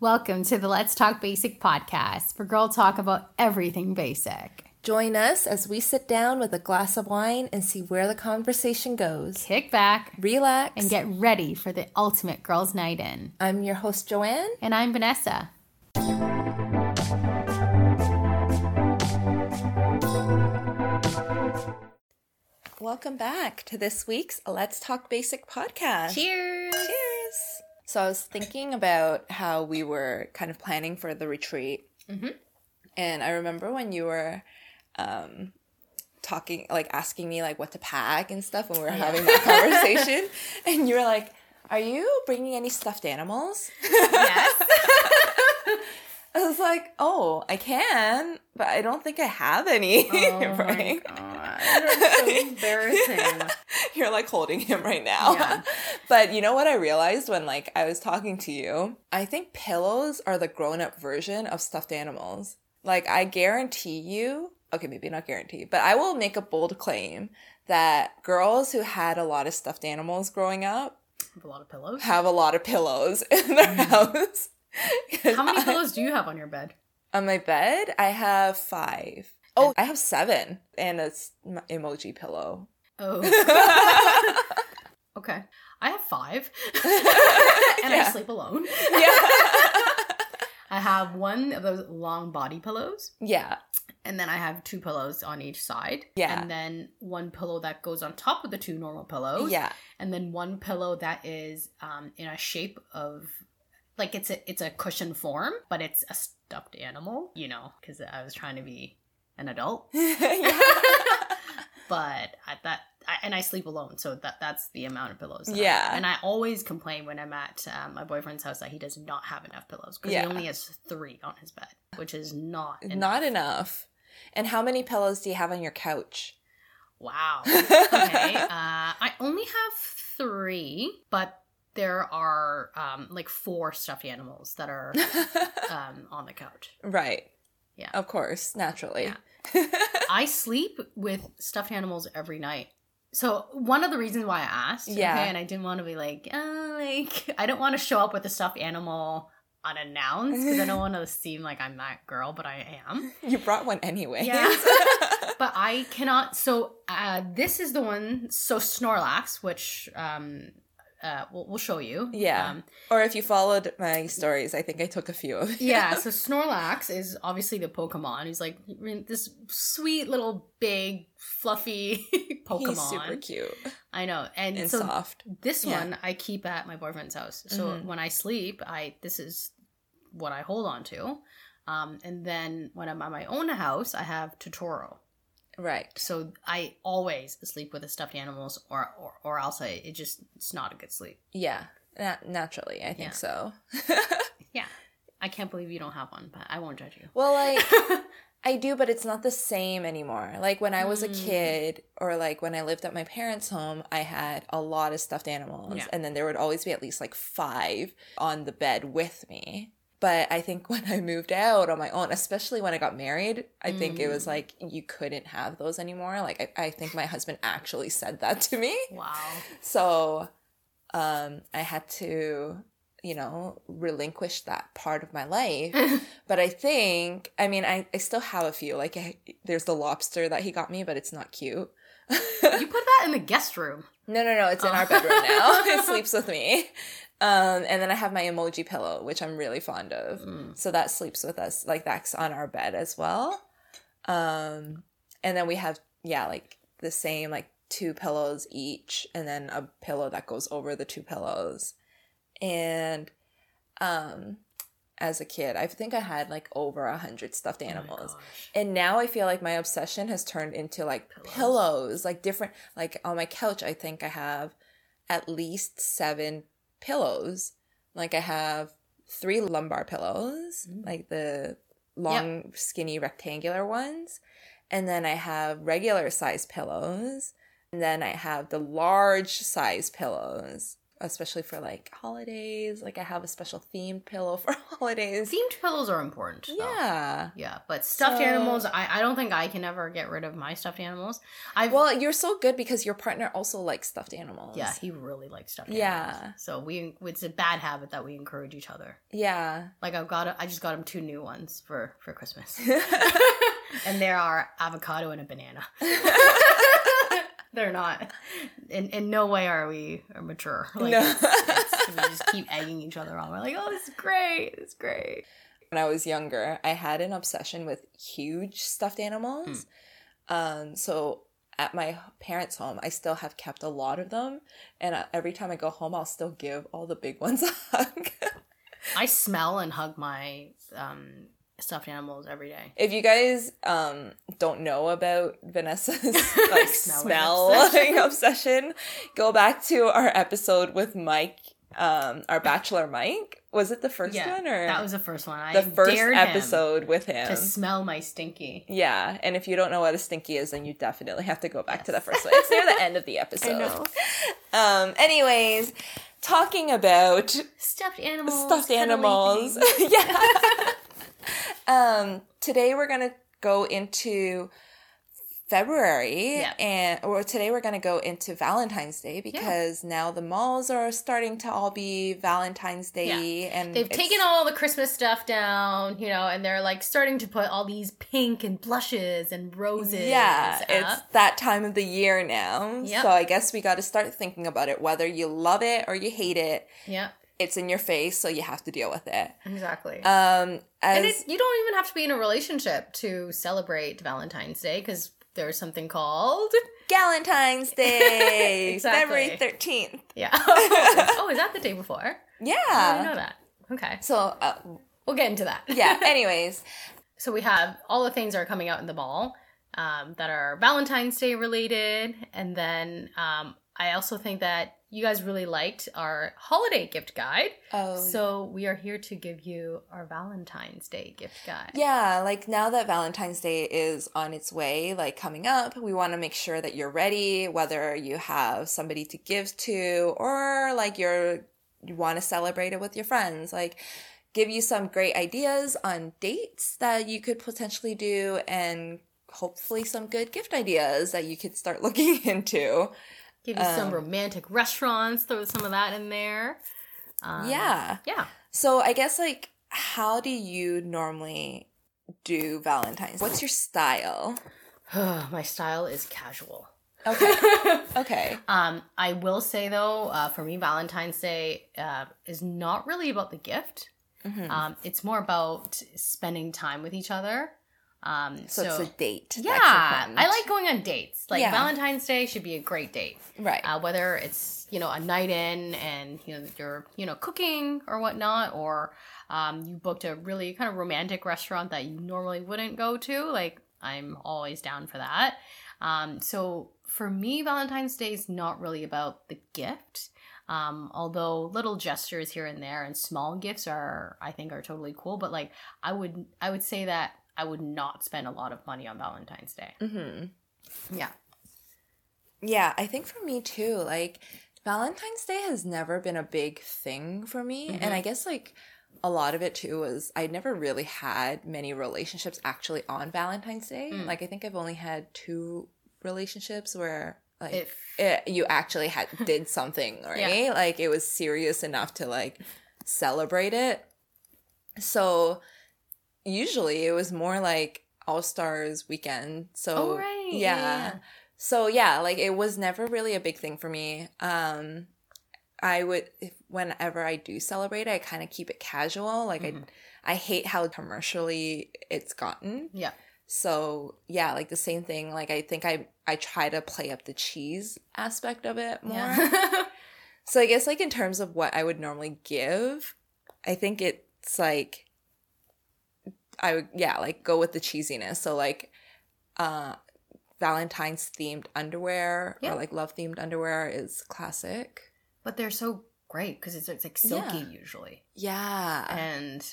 Welcome to the Let's Talk Basic podcast, where girls talk about everything basic. Join us as we sit down with a glass of wine and see where the conversation goes. Kick back, relax, and get ready for the ultimate girls' night in. I'm your host, Joanne. And I'm Vanessa. Welcome back to this week's Let's Talk Basic podcast. Cheers! Cheers! So I was thinking about how we were kind of planning for the retreat. Mm-hmm. And I remember when you were talking, like asking me like what to pack and stuff when we were having that conversation. And you were like, are you bringing any stuffed animals? Yes. I was like, oh, I can, but I don't think I have any. Oh, right? My God. That's so embarrassing. You're like holding him right now. Yeah. But you know what I realized when like I was talking to you? I think pillows are the grown-up version of stuffed animals. Like, I guarantee you, okay, maybe not guarantee, but I will make a bold claim that girls who had a lot of stuffed animals growing up have a lot of pillows in their house. How many pillows do you have on your bed? On my bed, I have 5. Oh, I have 7 and it's emoji pillow. Oh. Okay. I have 5 and I sleep alone. Yeah. I have one of those long body pillows. Yeah. And then I have 2 pillows on each side. Yeah. And then one pillow that goes on top of the 2 normal pillows. Yeah. And then one pillow that is in a shape of, like, it's a cushion form, but it's a stuffed animal, you know, because I was trying to be an adult. But I sleep alone, so that's the amount of pillows. Yeah. And I always complain when I'm at my boyfriend's house that he does not have enough pillows, because he only has 3 on his bed, which is not enough. Not enough. And how many pillows do you have on your couch? Wow. Okay. I only have 3, but there are 4 stuffed animals that are on the couch. Right. Yeah. Of course, naturally. Yeah. I sleep with stuffed animals every night. So one of the reasons why I asked, okay, and I didn't want to be like, I don't want to show up with a stuffed animal unannounced, because I don't want to seem like I'm that girl, but I am. You brought one anyway. Yeah. But I cannot. So this is the one. So Snorlax, which we'll show you. Yeah. Or if you followed my stories, I think I took a few of them. Yeah, so Snorlax is obviously the Pokemon. He's like this sweet little big fluffy Pokemon. He's super cute. I know. And so soft. This one I keep at my boyfriend's house. So when I sleep, this is what I hold on to. And then when I'm at my own house, I have Totoro. Right. So I always sleep with the stuffed animals or else it's not a good sleep. Yeah. Naturally, I think so. Yeah. I can't believe you don't have one, but I won't judge you. Well, I do, but it's not the same anymore. Like, when I was a kid, or like when I lived at my parents' home, I had a lot of stuffed animals. Yeah. And then there would always be at least 5 on the bed with me. But I think when I moved out on my own, especially when I got married, I think it was like you couldn't have those anymore. Like, I think my husband actually said that to me. Wow. So I had to, relinquish that part of my life. But I think, I still have a few. Like, there's the lobster that he got me, but it's not cute. You put that in the guest room. No. It's in our bedroom now. It sleeps with me. And then I have my emoji pillow, which I'm really fond of. So that sleeps with us. Like, that's on our bed as well. And then we have, the same, 2 pillows each. And then a pillow that goes over the 2 pillows. And as a kid, I think I had, over 100 stuffed animals. Oh, and now I feel like my obsession has turned into, pillows. Like, different, on my couch, I think I have at least 7 pillows. I have 3 lumbar pillows, the long skinny rectangular ones, and then I have regular size pillows, and then I have the large size pillows. especially for like holidays. Like I have a special themed pillow for holidays. Themed pillows are important. Yeah. Though. Yeah. But stuffed animals, I don't think I can ever get rid of my stuffed animals. Well, you're so good because your partner also likes stuffed animals. Yeah. He really likes stuffed animals. Yeah. So it's a bad habit that we encourage each other. Yeah. Like I just got him 2 new ones for Christmas. And there are avocado and a banana. They're not. In no way are we mature. Like, no. We just keep egging each other on. We're like, oh, this is great. It's great. When I was younger, I had an obsession with huge stuffed animals. So at my parents' home, I still have kept a lot of them. And every time I go home, I'll still give all the big ones a hug. I smell and hug my... stuffed animals every day. If you guys don't know about Vanessa's like smelling obsession, go back to our episode with Mike, our bachelor Mike. Was it the first one? Or that was the first one. The first episode with him. To smell my stinky. Yeah. And if you don't know what a stinky is, then you definitely have to go back to that first one. It's near the end of the episode. I know. Anyways, talking about stuffed animals. Yeah. Today we're going to go into February today we're going to go into Valentine's Day because now the malls are starting to all be Valentine's Day and they've taken all the Christmas stuff down, you know, and they're like starting to put all these pink and blushes and roses. Yeah, it's that time of the year now. Yep. So I guess we got to start thinking about it, whether you love it or you hate it. Yeah. It's in your face, so you have to deal with it. Exactly. You don't even have to be in a relationship to celebrate Valentine's Day, because there's something called... Galentine's Day! Exactly. February 13th. Yeah. Oh, is that the day before? Yeah. Oh, I didn't know that. Okay. So, we'll get into that. Yeah, anyways. So we have all the things that are coming out in the mall that are Valentine's Day related, and then I also think that you guys really liked our holiday gift guide. Oh. So we are here to give you our Valentine's Day gift guide. Yeah, like now that Valentine's Day is on its way, like coming up, we want to make sure that you're ready, whether you have somebody to give to or like you want to celebrate it with your friends. Like give you some great ideas on dates that you could potentially do and hopefully some good gift ideas that you could start looking into. Give you some romantic restaurants, throw some of that in there. Yeah. Yeah. So I guess, like, how do you normally do Valentine's? What's your style? My style is casual. Okay. Okay. I will say, though, for me, Valentine's Day is not really about the gift. Mm-hmm. It's more about spending time with each other. So it's a date. Yeah. I like going on dates. Like Valentine's Day should be a great date. Right. Whether it's, you know, a night in and, you know, you're, you know, cooking or whatnot, or you booked a really kind of romantic restaurant that you normally wouldn't go to. Like I'm always down for that. So for me, Valentine's Day is not really about the gift. Although little gestures here and there and small gifts I think are totally cool. But like I would say that I would not spend a lot of money on Valentine's Day. Mm-hmm. Yeah. Yeah, I think for me too, like, Valentine's Day has never been a big thing for me. Mm-hmm. And I guess, like, a lot of it too was I never really had many relationships actually on Valentine's Day. Mm. Like, I think I've only had 2 relationships where, like, you actually did something, right? Yeah. Like, it was serious enough to, like, celebrate it. So... usually it was more like All-Stars weekend. So, oh, right. Yeah. So, yeah, like it was never really a big thing for me. Whenever I do celebrate, I kind of keep it casual. Like mm-hmm. I hate how commercially it's gotten. Yeah. So, yeah, like the same thing. Like I think I try to play up the cheese aspect of it more. Yeah. So I guess like in terms of what I would normally give, I think it's like... I would, like go with the cheesiness. So like Valentine's themed underwear or like love themed underwear is classic. But they're so great because it's like silky usually. Yeah. And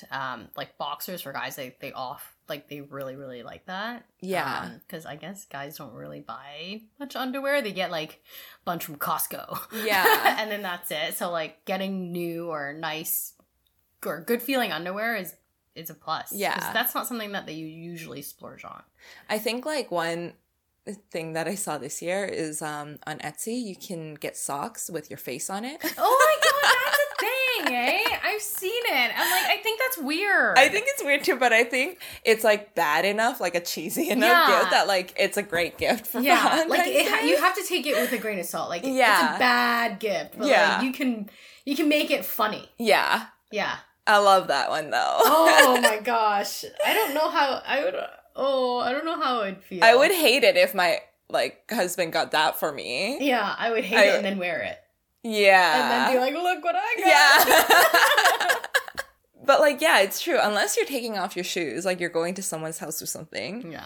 like boxers for guys, they really, really like that. Yeah. Because I guess guys don't really buy much underwear. They get like a bunch from Costco. Yeah. And then that's it. So like getting new or nice or good feeling underwear is a plus. Yeah. Because that's not something that they usually splurge on. I think like one thing that I saw this year is on Etsy, you can get socks with your face on it. Oh my God, that's a thing, eh? I've seen it. I'm like, I think that's weird. I think it's weird too, but I think it's like bad enough, like a cheesy enough gift that like it's a great gift for fun. Like you have to take it with a grain of salt. Like it's a bad gift, but like you can make it funny. Yeah. Yeah. I love that one though. Oh my gosh. I don't know how I'd feel. I would hate it if my, like, husband got that for me. Yeah, I would hate it and then wear it. Yeah. And then be like, look what I got. Yeah. But, like, yeah, it's true. Unless you're taking off your shoes, like, you're going to someone's house or something. Yeah.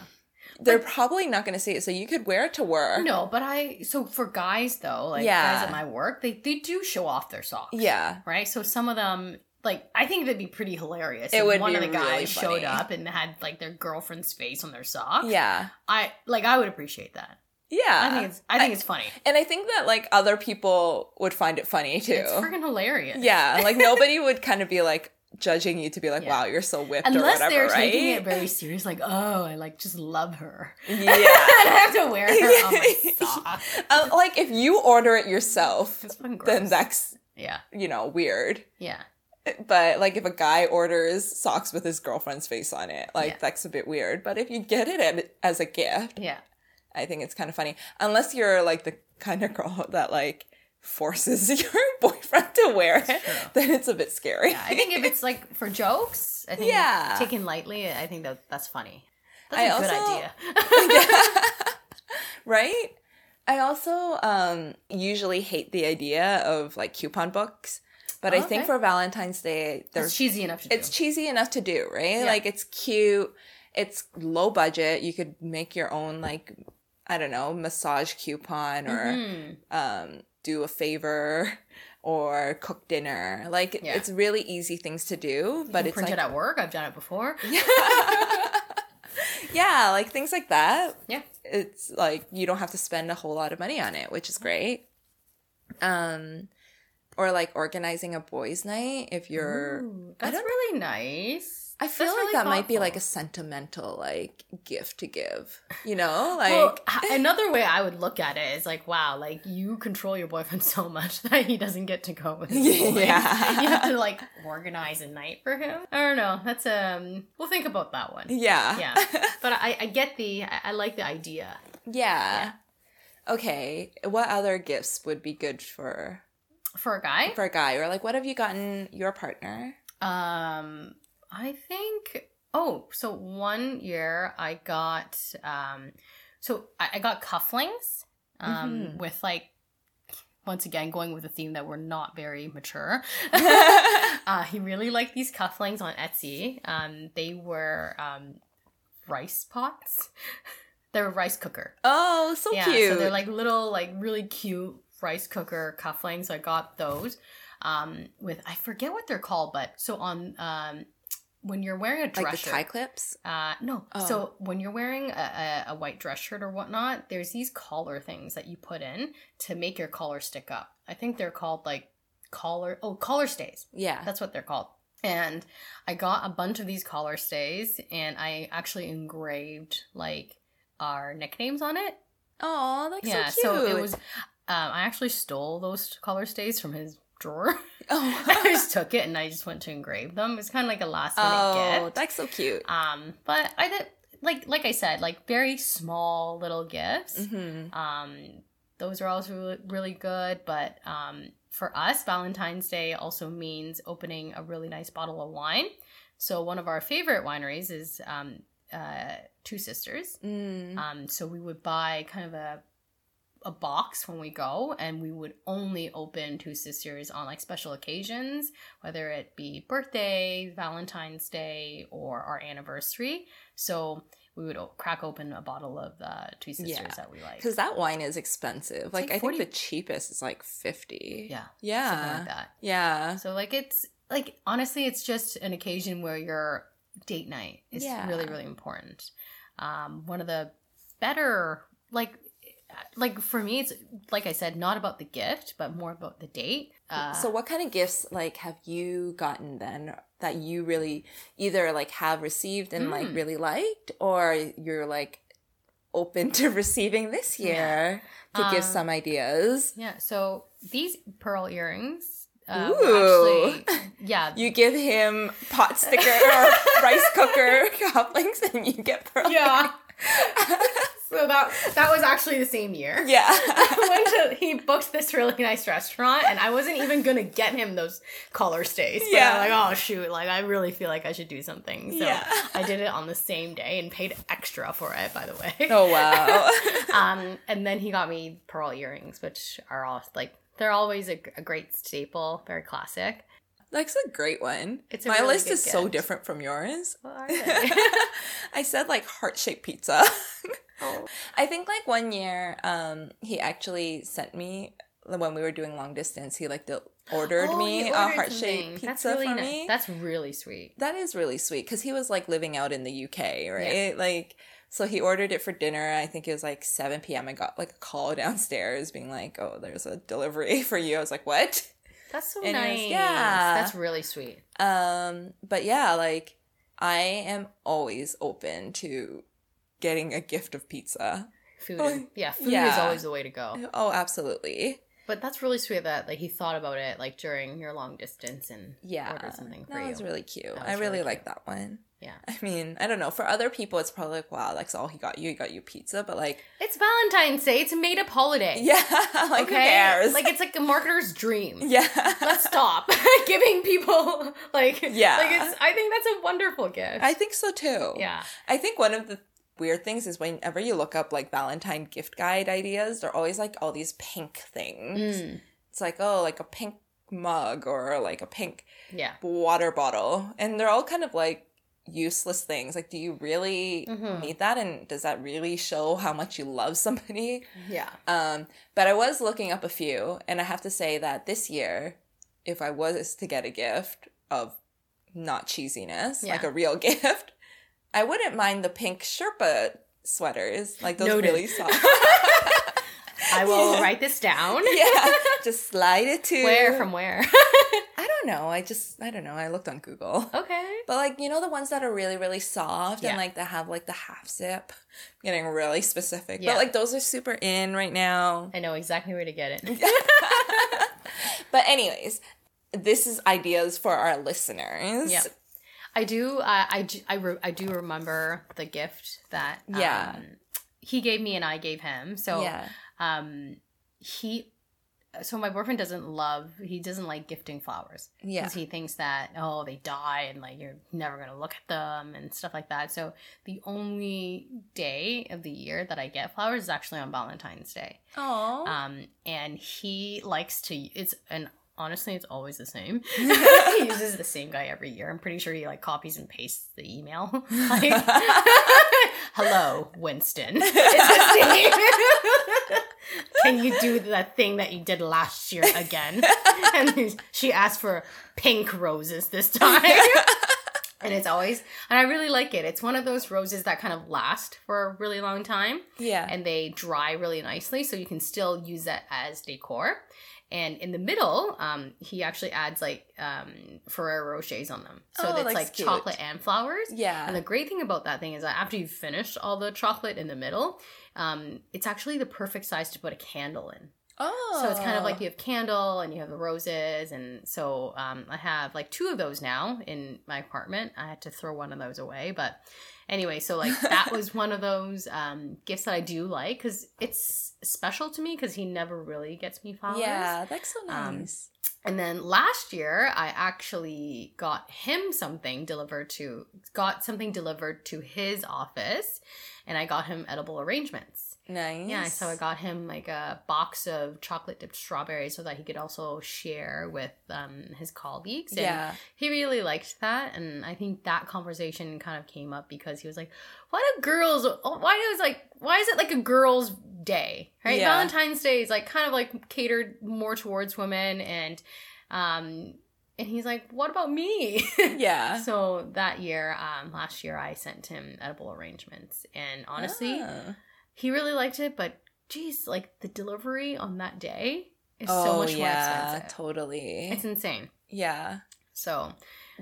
They're probably not going to see it, so you could wear it to work. No, but so for guys, though, like, guys at my work, they do show off their socks. Yeah. Right? So some of them... Like, I think that'd be pretty hilarious if one of the guys really showed up and had, like, their girlfriend's face on their sock. Yeah. I would appreciate that. Yeah. I think it's funny. And I think that, like, other people would find it funny, too. It's freaking hilarious. Yeah. Like, nobody would kind of be, like, judging you to be like, wow, you're so whipped or whatever, right? Unless they're taking it very serious, like, oh, I, like, just love her. Yeah. And I have to wear her on my sock. Like, if you order it yourself, then that's, you know, weird. Yeah. But, like, if a guy orders socks with his girlfriend's face on it, like, that's a bit weird. But if you get it as a gift, I think it's kind of funny. Unless you're, like, the kind of girl that, like, forces your boyfriend to wear it, then it's a bit scary. Yeah, I think if it's, like, for jokes, I think taken lightly, I think that's funny. That's a good idea. Right? I also usually hate the idea of, like, coupon books. But I think for Valentine's Day, it's cheesy enough to do. It's cheesy enough to do, right? Yeah. Like, it's cute. It's low budget. You could make your own, like, I don't know, massage coupon or do a favor or cook dinner. Like, it's really easy things to do. But it's print it at work. I've done it before. Yeah, like, things like that. Yeah. It's, like, you don't have to spend a whole lot of money on it, which is great. Or, like, organizing a boys' night if you're... Ooh, that's really nice. I feel like that might be, like, a sentimental, like, gift to give, you know? Like, well, another way I would look at it is, like, wow, like, you control your boyfriend so much that he doesn't get to go with his boys. Yeah. You have to, like, organize a night for him. I don't know. That's, we'll think about that one. Yeah. Yeah. But I get I like the idea. Yeah. Okay. What other gifts would be good for... For a guy? For a guy. Or, like, what have you gotten your partner? I think... Oh, so one year I got... So I got cufflinks with, like, once again, going with a theme that we're not very mature. He really liked these cufflinks on Etsy. They were rice pots. They're a rice cooker. Oh, so cute. Yeah, so they're, like, little, like, really cute... rice cooker cufflinks. I got those with, I forget what they're called, but so on when you're wearing a dress like shirt, tie clips? So when you're wearing a white dress shirt or whatnot, there's these collar things that you put in to make your collar stick up. I think they're called like collar stays. Yeah. That's what they're called. And I got a bunch of these collar stays and I actually engraved like our nicknames on it. Oh, that's so cute. So it was... I actually stole those collar stays from his drawer. Oh, I just took it and I just went to engrave them. It's kind of like a last minute gift. Oh, that's so cute. But I did like I said, like very small little gifts. Mm-hmm. Those are also really, really good. But for us, Valentine's Day also means opening a really nice bottle of wine. So one of our favorite wineries is Two Sisters. So we would buy kind of a box when we go, and we would only open Two Sisters on like special occasions, whether it be birthday, Valentine's Day, or our anniversary. So we would crack open a bottle of Two Sisters that we like. Because that wine is expensive. Like, I think the cheapest is like $50. Yeah. Yeah. Something like that. Yeah. So like it's like, honestly, it's just an occasion where your date night is really, really important. One of the better, like for me, it's like I said, not about the gift, but more about the date. So what kind of gifts like have you gotten then that you really either like have received and like really liked, or you're like open to receiving this year to give some ideas? Yeah. So these pearl earrings. Actually, yeah. You give him pot sticker or rice cooker cufflinks and you get pearl earrings. So that was actually the same year. Yeah. He booked this really nice restaurant, and I wasn't even going to get him those collar stays. But I'm like, oh, shoot. Like, I really feel like I should do something. So I did it on the same day and paid extra for it, by the way. Oh, wow. And then he got me pearl earrings, which are all, like, they're always a great staple. Very classic. That's a great one. It's a My really list is gift. So different from yours. What are they? I said, like, heart-shaped pizza. Oh. I think like one year he actually sent me, when we were doing long distance, he like ordered me a heart-shaped pizza really for me. That's really sweet. That is really sweet because he was like living out in the UK, right? Yeah. Like, so he ordered it for dinner. I think it was like 7 p.m. I got like a call downstairs being like, oh, there's a delivery for you. I was like, what? That's so nice. That's really sweet. But yeah, like I am always open to getting a gift of pizza. Food is always the way to go. Oh, absolutely. But that's really sweet that like he thought about it like during your long distance and ordered something for you. That was really cute. I really like that one. Yeah. I mean, I don't know. For other people, it's probably like, wow, that's all he got you pizza. But like, it's Valentine's Day. It's a made up holiday. Yeah. Like, who cares? Like, it's like a marketer's dream. Yeah. Let's stop giving people like, I think that's a wonderful gift. I think so too. Yeah. I think one of the weird things is whenever you look up like Valentine gift guide ideas, they're always like all these pink things. It's like, oh, like a pink mug or like a pink water bottle, and they're all kind of like useless things. Like, do you really need that, and does that really show how much you love somebody? But I was looking up a few, and I have to say that this year, if I was to get a gift of not cheesiness, like a real gift, I wouldn't mind the pink Sherpa sweaters, like those really soft. I will write this down. Yeah, just slide it to... From where? I don't know. I looked on Google. Okay. But like, you know, the ones that are really, really soft and like that have like the half zip. I'm getting really specific. Yeah. But like those are super in right now. I know exactly where to get it. But anyways, this is ideas for our listeners. Yeah. I do. I do remember the gift that he gave me and I gave him. So my boyfriend doesn't like gifting flowers. Yeah, because he thinks that they die and like you're never gonna look at them and stuff like that. So the only day of the year that I get flowers is actually on Valentine's Day. Oh. And he likes to. Honestly, it's always the same. He uses the same guy every year. I'm pretty sure he, like, copies and pastes the email. Like, hello, Winston. It's the same. Can you do that thing that you did last year again? And she asked for pink roses this time. And it's always, and I really like it. It's one of those roses that kind of last for a really long time. Yeah. And they dry really nicely, so you can still use that as decor. And in the middle, he actually adds, like, Ferrero Rochers on them. So it's, like, cute. Chocolate and flowers. Yeah. And the great thing about that thing is that after you've finished all the chocolate in the middle, it's actually the perfect size to put a candle in. Oh. So it's kind of like you have candle and you have the roses. And so I have, like, two of those now in my apartment. I had to throw one of those away. But anyway, so, like, that was one of those gifts that I do like because it's special to me because he never really gets me flowers. Yeah, that's so nice. And then last year, I actually got something delivered to his office, and I got him edible arrangements. Nice. Yeah, so I got him like a box of chocolate dipped strawberries so that he could also share with his colleagues. And yeah, he really liked that, and I think that conversation kind of came up because he was like, why is it like a girl's day, right? Yeah. Valentine's Day is like kind of like catered more towards women, and he's like, what about me? Yeah. So that year, last year, I sent him edible arrangements, and honestly. Yeah. He really liked it, but geez, like the delivery on that day is so much more expensive. Oh, yeah, totally. It's insane. Yeah. So.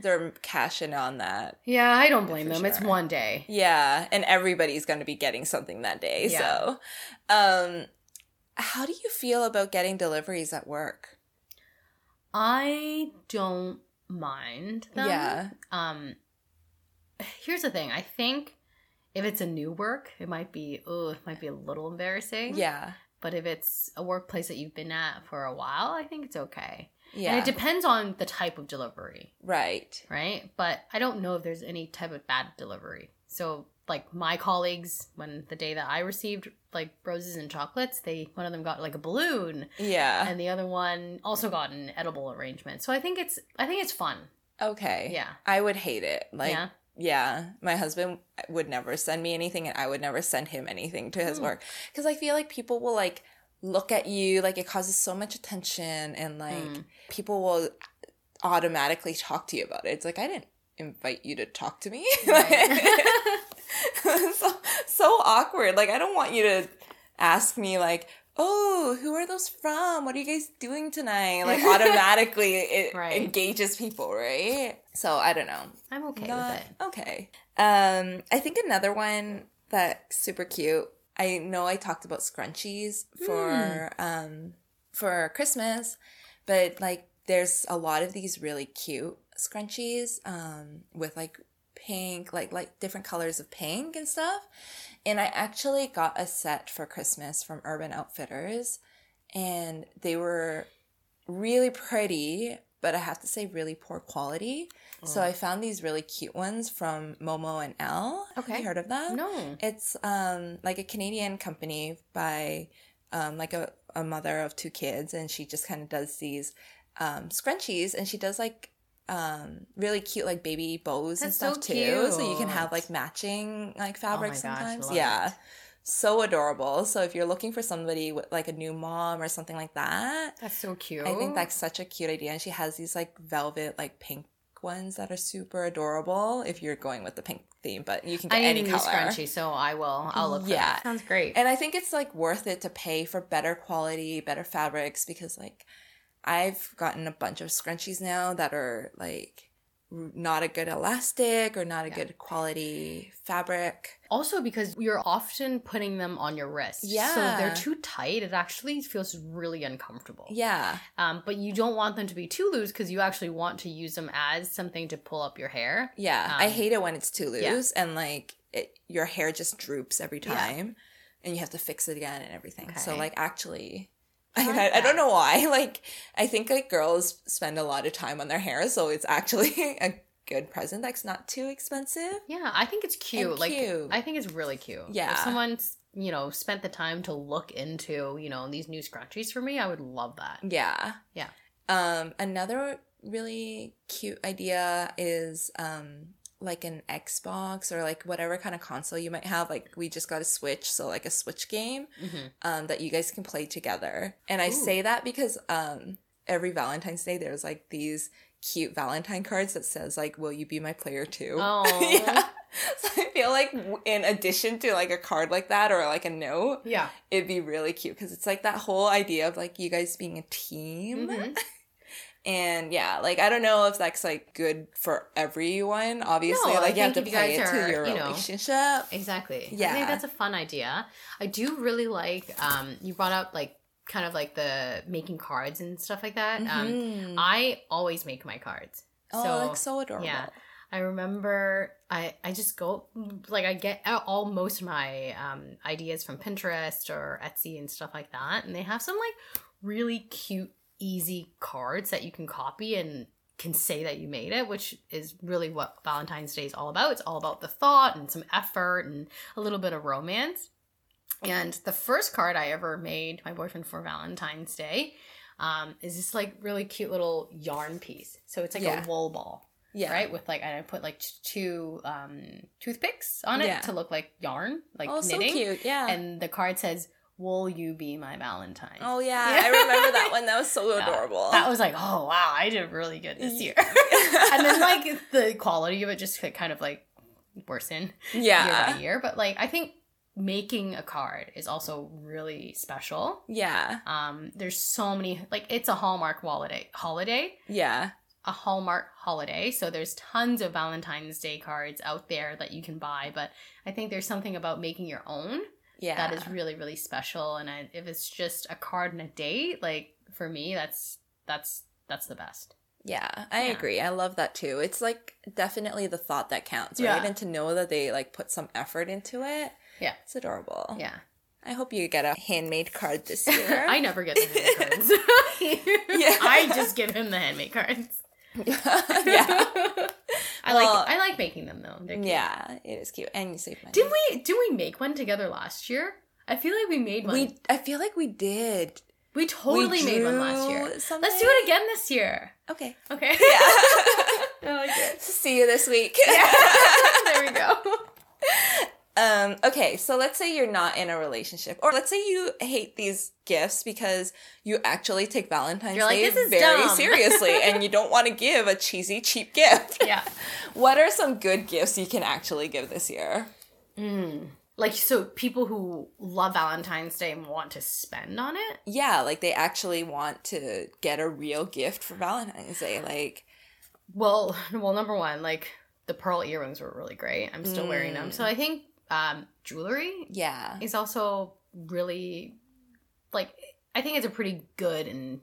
They're cashing on that. Yeah, I don't blame them. Sure. It's one day. Yeah, and everybody's going to be getting something that day. Yeah. So, how do you feel about getting deliveries at work? I don't mind them. Yeah. Here's the thing. I think. If it's a new work, it might be a little embarrassing. Yeah. But if it's a workplace that you've been at for a while, I think it's okay. Yeah. And it depends on the type of delivery. Right. Right? But I don't know if there's any type of bad delivery. So, like, my colleagues, when the day that I received, like, roses and chocolates, one of them got, like, a balloon. Yeah. And the other one also got an edible arrangement. So I think it's fun. Okay. Yeah. I would hate it. Like, yeah. Yeah, my husband would never send me anything, and I would never send him anything to his work. Because I feel like people will, like, look at you. Like, it causes so much attention, and, like, people will automatically talk to you about it. It's like, I didn't invite you to talk to me. Right. so awkward. Like, I don't want you to ask me, like, oh, who are those from? What are you guys doing tonight? Like, automatically it engages people, right? So, I don't know. I'm okay with it. Okay. I think another one that's super cute, I know I talked about scrunchies for Christmas, but, like, there's a lot of these really cute scrunchies with, like, pink, like different colors of pink and stuff. And I actually got a set for Christmas from Urban Outfitters, and they were really pretty, but I have to say really poor quality. Oh. So I found these really cute ones from Momo and Elle. Okay. Have you heard of them? No. It's like a Canadian company by like a mother of two kids, and she just kind of does these scrunchies, and she does like really cute like baby bows. That's and stuff so too, so you can have like matching like fabric. Oh my sometimes gosh, yeah, it. So adorable. So if you're looking for somebody with like a new mom or something like that, that's so cute. I think that's such a cute idea, and she has these like velvet like pink ones that are super adorable if you're going with the pink theme, but you can get any color. I need a new scrunchie, so I'll look for that. Sounds great. And I think it's like worth it to pay for better quality, better fabrics, because like I've gotten a bunch of scrunchies now that are, like, not a good elastic or not a good quality fabric. Also because you're often putting them on your wrist. Yeah. So if they're too tight, it actually feels really uncomfortable. Yeah. But you don't want them to be too loose because you actually want to use them as something to pull up your hair. Yeah. I hate it when it's too loose and, like, your hair just droops every time and you have to fix it again and everything. Okay. So, like, actually... I don't know why. Like, I think like girls spend a lot of time on their hair, so it's actually a good present that's not too expensive. Yeah, I think it's cute. And like, cute. I think it's really cute. Yeah. If someone's, you know, spent the time to look into, you know, these new scrunchies for me, I would love that. Yeah. Yeah. Another really cute idea is like an Xbox or like whatever kind of console you might have. Like, we just got a Switch, so like a Switch game that you guys can play together. And I say that because every Valentine's Day there's like these cute Valentine cards that says like, will you be my player too? Oh. Yeah. So I feel like in addition to like a card like that or like a note, yeah, it'd be really cute because it's like that whole idea of like you guys being a team. Mm-hmm. And yeah, like, I don't know if that's like good for everyone. Obviously, no, like, you have to play it to your relationship. Exactly. Yeah. I think that's a fun idea. I do really like, you brought up like kind of like the making cards and stuff like that. Mm-hmm. I always make my cards. Oh, so, like, so adorable. Yeah. I remember I just go, like, I get all most of my ideas from Pinterest or Etsy and stuff like that. And they have some like really cute, easy cards that you can copy and can say that you made it, which is really what Valentine's Day is all about. It's all about the thought and some effort and a little bit of romance. And the first card I ever made my boyfriend for Valentine's Day is this like really cute little yarn piece. So it's like a wool ball. Yeah. Right? With like, and I put like two toothpicks on it to look like yarn, like knitting. So cute. Yeah. And the card says, "Will you be my Valentine?" Oh, yeah. I remember that one. That was so adorable. That was like, oh, wow, I did really good this year. And then like the quality of it just kind of like worsened year by year. But like, I think making a card is also really special. Yeah. There's so many, like it's a Hallmark holiday. Yeah. A Hallmark holiday. So there's tons of Valentine's Day cards out there that you can buy. But I think there's something about making your own. Yeah. That is really, really special. And if it's just a card and a date, like for me, that's the best. Yeah, I agree. I love that too. It's like definitely the thought that counts, right? Yeah. And to know that they like put some effort into it. Yeah. It's adorable. Yeah. I hope you get a handmade card this year. I never get the handmade cards. I just give him the handmade cards. Yeah. I like making them though. They're cute. Yeah, it is cute, and you save money. Did we make one together last year? I feel like we made one. I feel like we did. We totally made one last year. Something. Let's do it again this year. Okay. Yeah. I like it. See you this week. Yeah. There we go. Okay, so let's say you're not in a relationship, or let's say you hate these gifts because you actually take Valentine's Day very seriously and you don't want to give a cheesy, cheap gift. Yeah. What are some good gifts you can actually give this year? Like, so people who love Valentine's Day and want to spend on it? Yeah, like they actually want to get a real gift for Valentine's Day. Like, well, number one, like the pearl earrings were really great. I'm still wearing them. So I think jewelry is also really, like, I think it's a pretty good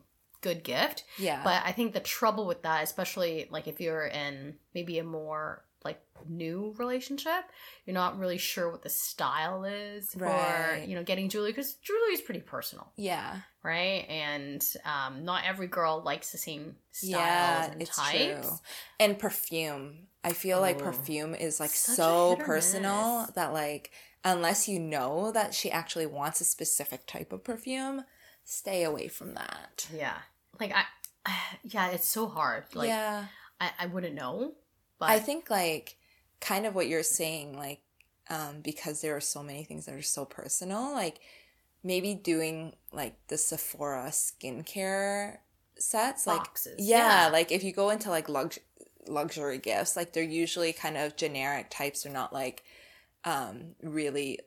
gift. Yeah. But I think the trouble with that, especially, like, if you're in maybe a more, like, new relationship, you're not really sure what the style is for, you know, getting jewelry, because jewelry is pretty personal. Yeah. Right? And not every girl likes the same styles and types. True. And perfume. I feel like perfume is, like, so personal that, like, unless you know that she actually wants a specific type of perfume, stay away from that. Yeah. Like, it's so hard. Like, I wouldn't know. But I think, like, kind of what you're saying, like, because there are so many things that are so personal, like, maybe doing, like, the Sephora skincare sets. Like, boxes. Yeah. Like, if you go into, like, luxury gifts, like they're usually kind of generic types. They're not like really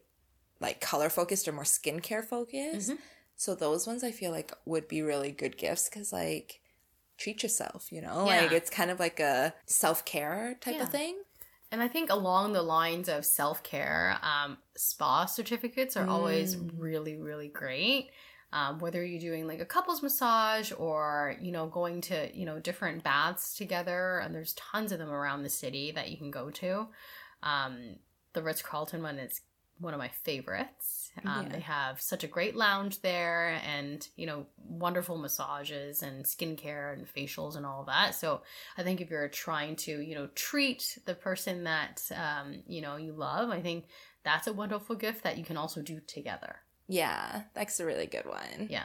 like color focused or more skincare focused. Mm-hmm. So those ones I feel like would be really good gifts, because like treat yourself, you know, like it's kind of like a self-care type of thing. And I think along the lines of self-care, spa certificates are always really, really great. Whether you're doing like a couples massage or, you know, going to, you know, different baths together. And there's tons of them around the city that you can go to. The Ritz-Carlton one is one of my favorites. They have such a great lounge there and, you know, wonderful massages and skincare and facials and all that. So I think if you're trying to, you know, treat the person that, you know, you love, I think that's a wonderful gift that you can also do together. Yeah, that's a really good one. Yeah.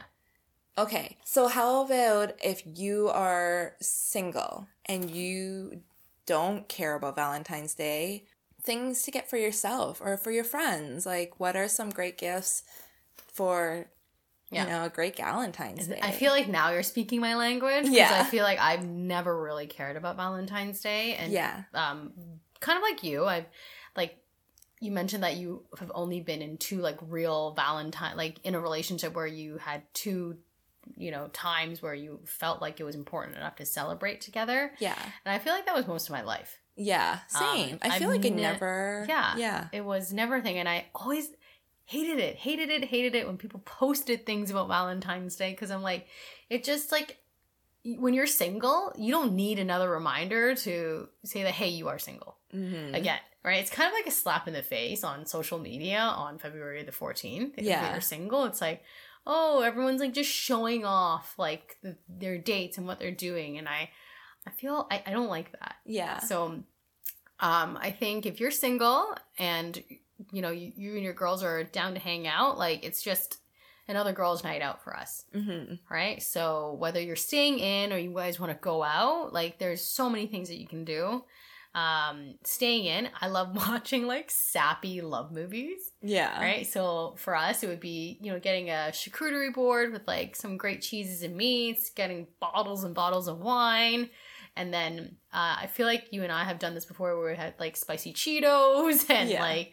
Okay, so how about if you are single and you don't care about Valentine's Day, things to get for yourself or for your friends? Like, what are some great gifts for, you know, a great Valentine's Day? I feel like now you're speaking my language. Yeah. Because I feel like I've never really cared about Valentine's Day. And kind of like you, I've, like, you mentioned that you have only been in two, like, real Valentine, like, in a relationship where you had two, you know, times where you felt like it was important enough to celebrate together. Yeah. And I feel like that was most of my life. Yeah. Same. I feel like it never... Yeah. Yeah. It was never a thing. And I always hated it when people posted things about Valentine's Day, because I'm like, it just, like... When you're single, you don't need another reminder to say that, hey, you are single. Mm-hmm. Again, right? It's kind of like a slap in the face on social media on February the 14th. If you're single, it's like, oh, everyone's like just showing off like their dates and what they're doing. And I feel I don't like that. Yeah. So I think if you're single and, you know, you and your girls are down to hang out, like, it's just another girls' night out for us, mm-hmm. right? So whether you're staying in or you guys want to go out, like, there's so many things that you can do. Staying in, I love watching, like, sappy love movies. Yeah. Right? So for us, it would be, you know, getting a charcuterie board with, like, some great cheeses and meats, getting bottles and bottles of wine. And then I feel like you and I have done this before where we had, like, spicy Cheetos and, yeah. like,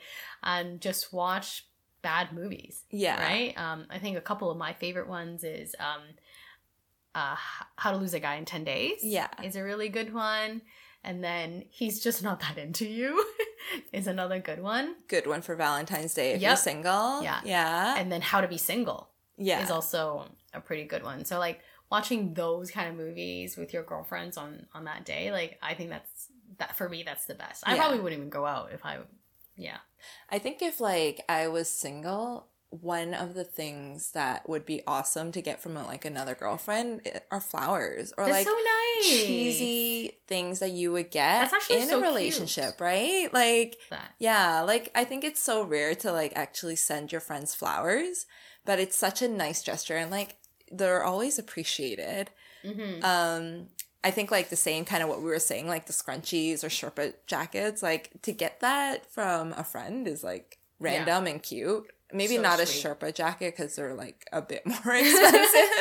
just watch bad movies. Yeah. Right? I think a couple of my favorite ones is How to Lose a Guy in 10 Days. Yeah. Is a really good one. And then He's Just Not That Into You is another good one. Good one for Valentine's Day if yep. you're single. Yeah. Yeah. And then How to Be Single yeah. is also a pretty good one. So, like, watching those kind of movies with your girlfriends on that day, like, I think that's for me, that's the best. I yeah. probably wouldn't even go out if I, yeah. I think if, like, I was single, one of the things that would be awesome to get from, like, another girlfriend are flowers or, that's like, so nice. Cheesy things that you would get in so a relationship, cute. Right? Like, that. Yeah, like, I think it's so rare to, like, actually send your friends flowers, but it's such a nice gesture and, like, they're always appreciated. Mm-hmm. I think, like, the same kind of what we were saying, like the scrunchies or Sherpa jackets, like, to get that from a friend is, like, random yeah. and cute. Maybe so not sweet. A Sherpa jacket because they're, like, a bit more expensive.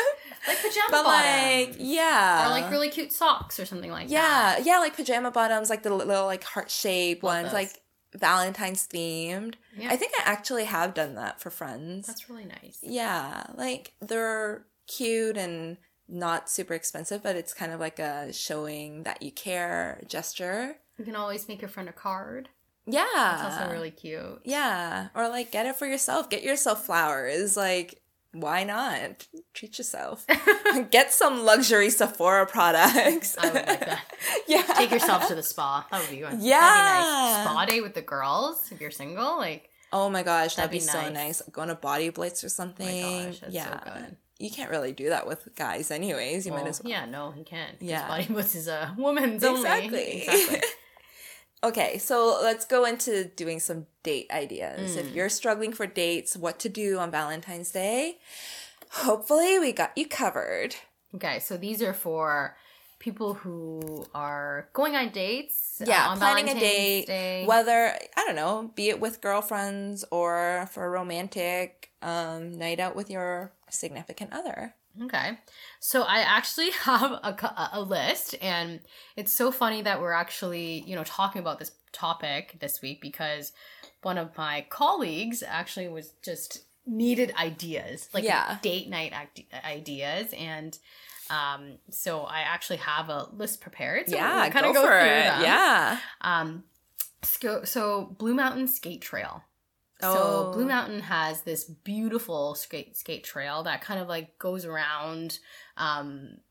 Like pajama but bottoms. Like, yeah. Or, like, really cute socks or something like yeah. that. Yeah. Yeah, like pajama bottoms, like the little, like, heart-shaped love ones, those. Like Valentine's themed. Yeah. I think I actually have done that for friends. That's really nice. Yeah. Like, they're cute and not super expensive, but it's kind of like a showing that you care gesture. You can always make your friend a card. Yeah. That's also really cute. Yeah. Or, like, get it for yourself. Get yourself flowers. Like, why not? Treat yourself. Get some luxury Sephora products. I would like that. Yeah. Take yourself to the spa. That would be good. Yeah. That'd be nice. Spa day with the girls if you're single. Like, oh my gosh, that'd be nice. So nice. Go on a Body Blitz or something. Oh my gosh, that's yeah. so good. You can't really do that with guys anyways. You might as well. Yeah, no, he can't. Yeah. Body Blitz is a woman's only. Exactly. Okay, so let's go into doing some date ideas. If you're struggling for dates, what to do on Valentine's Day, hopefully we got you covered. Okay, so these are for people who are going on dates. Yeah, on planning Valentine's a date, Day. Whether, I don't know, be it with girlfriends or for a romantic night out with your significant other. Okay. So I actually have a list, and it's so funny that we're actually, you know, talking about this topic this week because one of my colleagues actually was just needed ideas, like yeah. date night ideas. And so I actually have a list prepared. So yeah, kind of go through them. Yeah. So Blue Mountain Skate Trail. So Blue Mountain has this beautiful skate trail that kind of, like, goes around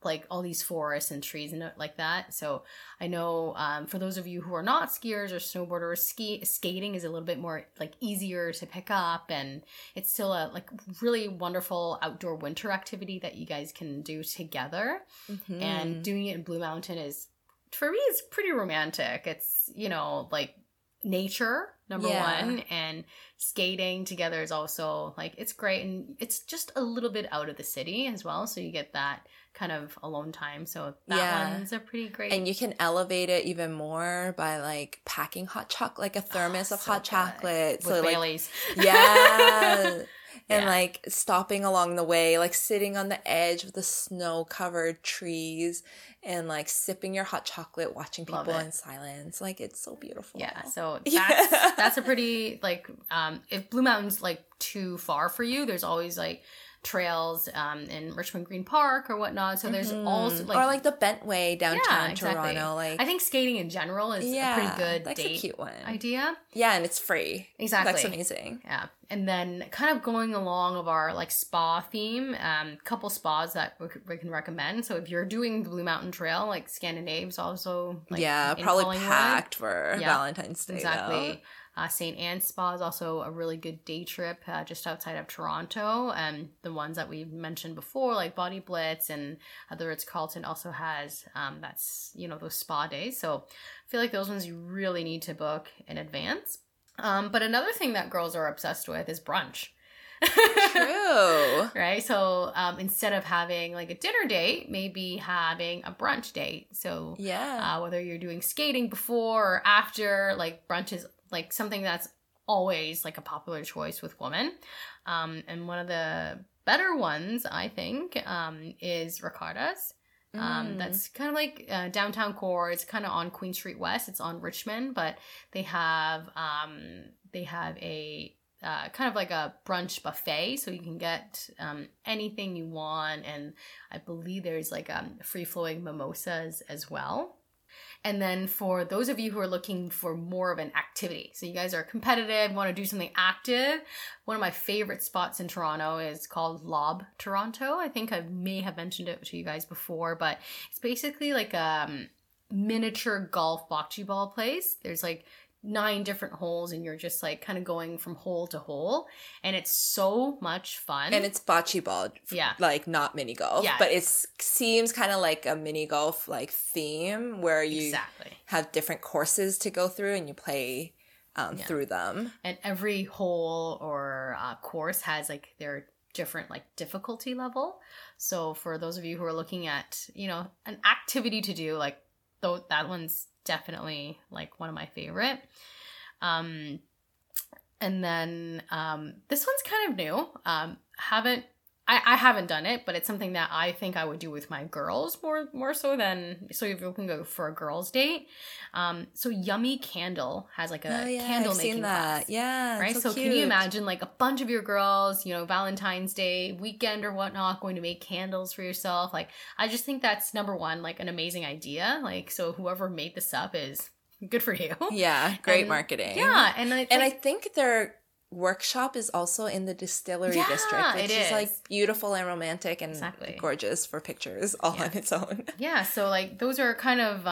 like all these forests and trees and like that. So I know for those of you who are not skiers or snowboarders, skating is a little bit more, like, easier to pick up, and it's still a, like, really wonderful outdoor winter activity that you guys can do together. Mm-hmm. And doing it in Blue Mountain is, for me, it's pretty romantic. It's, you know, like, nature number yeah. one, and skating together is also, like, it's great, and it's just a little bit out of the city as well, so you get that kind of alone time. So that yeah. one's a pretty great, and you can elevate it even more by, like, packing hot chocolate, like a thermos of hot chocolate with Baileys, like, yeah. And, yeah. like, stopping along the way, like, sitting on the edge of the snow-covered trees and, like, sipping your hot chocolate, watching people in silence. Like, it's so beautiful. Yeah, so that's a pretty, like, if Blue Mountain's, like, too far for you, there's always, like, trails in Richmond Green Park or whatnot. So there's mm-hmm. also, like... Or, like, the Bentway downtown yeah, exactly. Toronto. Like, I think skating in general is yeah, a pretty good date a cute one. Idea. Yeah, and it's free. Exactly. That's amazing. Yeah. And then kind of going along of our, like, spa theme, couple spas that we can recommend. So if you're doing the Blue Mountain Trail, like, Scandinaves also, like, yeah, probably packed for yeah, Valentine's Day. Exactly. St. Anne's Spa is also a really good day trip just outside of Toronto. The ones that we've mentioned before, like Body Blitz and the Ritz-Carlton, also has that's, you know, those spa days. So I feel like those ones you really need to book in advance. But another thing that girls are obsessed with is brunch. True. Right? So instead of having like a dinner date, maybe having a brunch date. So yeah, whether you're doing skating before or after, like brunch is like something that's always like a popular choice with women. And one of the better ones, I think, is Ricarda's. That's kind of like downtown core. It's kind of on Queen Street West. It's on Richmond, but they have a kind of like a brunch buffet, so you can get anything you want, and I believe there's like free-flowing mimosas as well. And then for those of you who are looking for more of an activity, so you guys are competitive, want to do something active, one of my favorite spots in Toronto is called Lob Toronto. I think I may have mentioned it to you guys before, but it's basically like a miniature golf bocce ball place. There's like 9 different holes, and you're just like kind of going from hole to hole, and it's so much fun. And it's bocce ball, yeah, like not mini golf, yeah, but it seems kind of like a mini golf like theme where you have different courses to go through and you play through them. And every hole or course has like their different like difficulty level. So for those of you who are looking at, you know, an activity to do, like that one's definitely like one of my favorite. And then this one's kind of new. I haven't done it, but it's something that I think I would do with my girls more so than, so if you can go for a girls date. So Yummy Candle has like a candle I've making seen that. Class. Yeah. Right. So cute. Can you imagine like a bunch of your girls, you know, Valentine's Day weekend or whatnot, going to make candles for yourself? Like, I just think that's number one, like an amazing idea. Like, so whoever made this up is good for you. Yeah. Great marketing. Yeah. And I think they're, workshop is also in the Distillery district, which is like beautiful and romantic and gorgeous for pictures all on its own. Yeah, so like those are kind of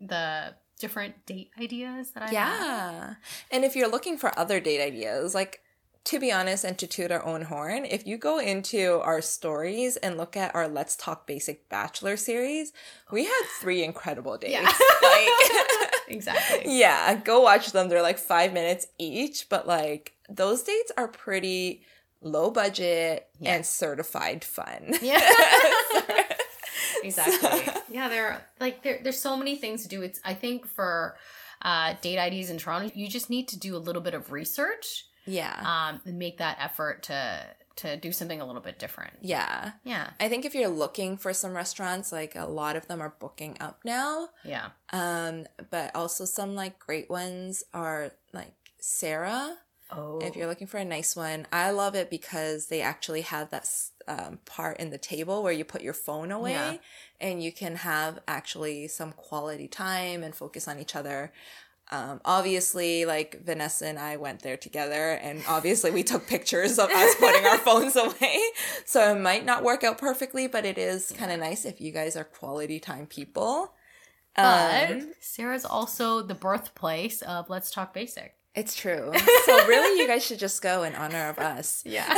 the different date ideas that I have. And if you're looking for other date ideas, like, to be honest and to toot our own horn, if you go into our stories and look at our Let's Talk Basic Bachelor series, we had 3 incredible dates. Yeah. Like, exactly. Yeah, go watch them. They're like 5 minutes each, but like those dates are pretty low budget and certified fun. Yeah. Exactly. Yeah, there's so many things to do. It's, I think, for date IDs in Toronto, you just need to do a little bit of research. Yeah. Make that effort to do something a little bit different. Yeah. Yeah. I think if you're looking for some restaurants, like a lot of them are booking up now. Yeah. But also some like great ones are like Sarah. Oh. If you're looking for a nice one, I love it because they actually have that part in the table where you put your phone away and you can have actually some quality time and focus on each other. Obviously, like, Vanessa and I went there together, and obviously we took pictures of us putting our phones away. So it might not work out perfectly, but it is kind of nice if you guys are quality time people. But Sarah's also the birthplace of Let's Talk Basic. It's true. So really, you guys should just go in honor of us. Yeah.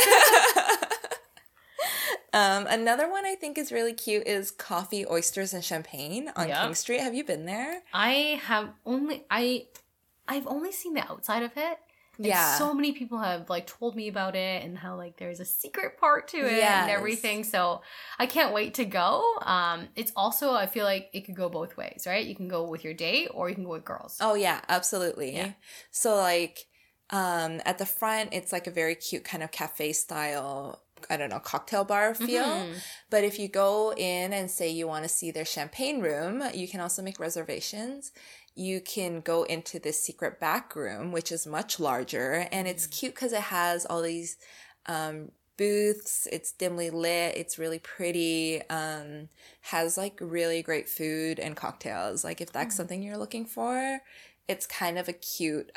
Another one I think is really cute is Coffee, Oysters, and Champagne on King Street. Have you been there? I've only seen the outside of it. And so many people have like told me about it and how like there's a secret part to it and everything. So I can't wait to go. It's also, I feel like it could go both ways, right? You can go with your date or you can go with girls. Oh yeah, absolutely. Yeah. So like at the front, it's like a very cute kind of cafe style, I don't know, cocktail bar feel. Mm-hmm. But if you go in and say you want to see their champagne room, you can also make reservations. You can go into this secret back room, which is much larger. And it's cute because it has all these booths. It's dimly lit. It's really pretty. Has like really great food and cocktails. Like if that's something you're looking for, it's kind of a cute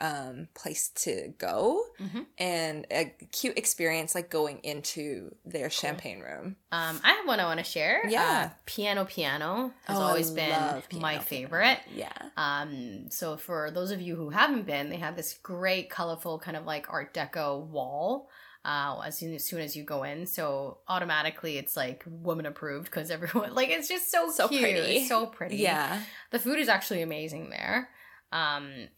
place to go mm-hmm. and a cute experience, like going into their champagne room. I have one I want to share. Yeah. Piano Piano has always been my favorite. Yeah. So for those of you who haven't been, they have this great colorful kind of like Art Deco wall. As soon as you go in, so automatically it's like woman approved because everyone like it's just so cute. Pretty. It's so pretty. Yeah, the food is actually amazing there, and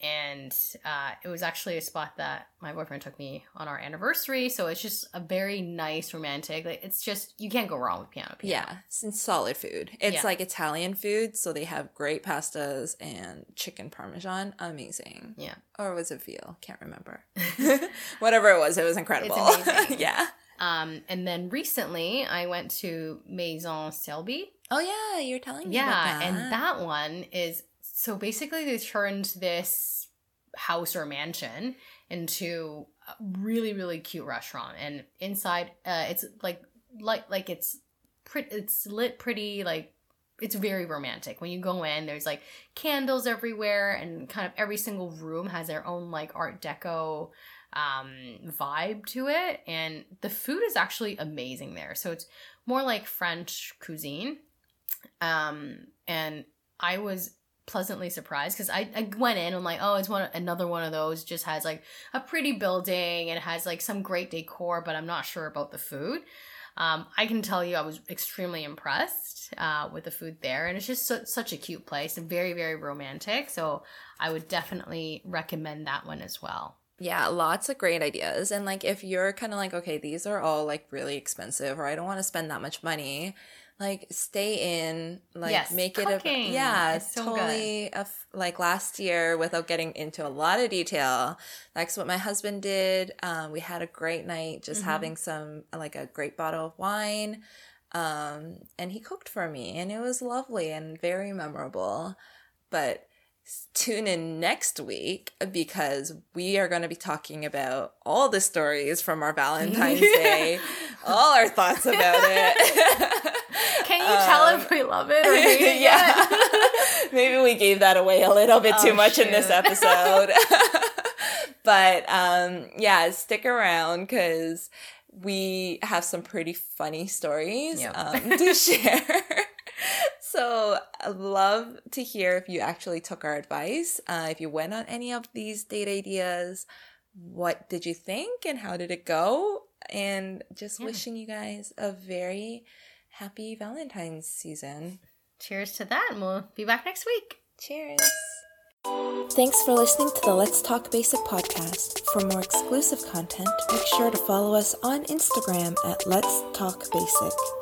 it was actually a spot that my boyfriend took me on our anniversary. So it's just a very nice, romantic. Like it's just you can't go wrong with Piano Piano. Yeah, it's solid food. It's like Italian food, so they have great pastas and chicken parmesan. Amazing. Yeah. Or was it veal? Can't remember. Whatever it was incredible. It's amazing. Yeah. And then recently I went to Maison Selby. Oh yeah, you're telling me about that. And that one is so basically they turned this house or mansion into a really, really cute restaurant. And inside it's like it's lit pretty, like it's very romantic. When you go in, there's like candles everywhere, and kind of every single room has their own like Art Deco vibe to it. And the food is actually amazing there. So it's more like French cuisine. And I was pleasantly surprised because I went in and I'm like, oh, it's another one of those, just has like a pretty building and it has like some great decor, but I'm not sure about the food. I can tell you I was extremely impressed with the food there. And it's just such a cute place and very, very romantic. So I would definitely recommend that one as well. Yeah, lots of great ideas. And like if you're kind of like, okay, these are all like really expensive or I don't want to spend that much money, like stay in, like make it cooking. It's so totally good. Like last year, without getting into a lot of detail, that's what my husband did. We had a great night just mm-hmm. having some like a great bottle of wine, and he cooked for me and it was lovely and very memorable. But tune in next week because we are going to be talking about all the stories from our Valentine's Day, all our thoughts about it. Can you tell if we love it or hate it? Yeah. Maybe we gave that away a little bit too much in this episode. But stick around because we have some pretty funny stories to share. So I'd love to hear if you actually took our advice, if you went on any of these date ideas, what did you think and how did it go? And just wishing you guys a very happy Valentine's season. Cheers to that, and we'll be back next week. Cheers. Thanks for listening to the Let's Talk Basic podcast. For more exclusive content, make sure to follow us on Instagram at Let's Talk Basic.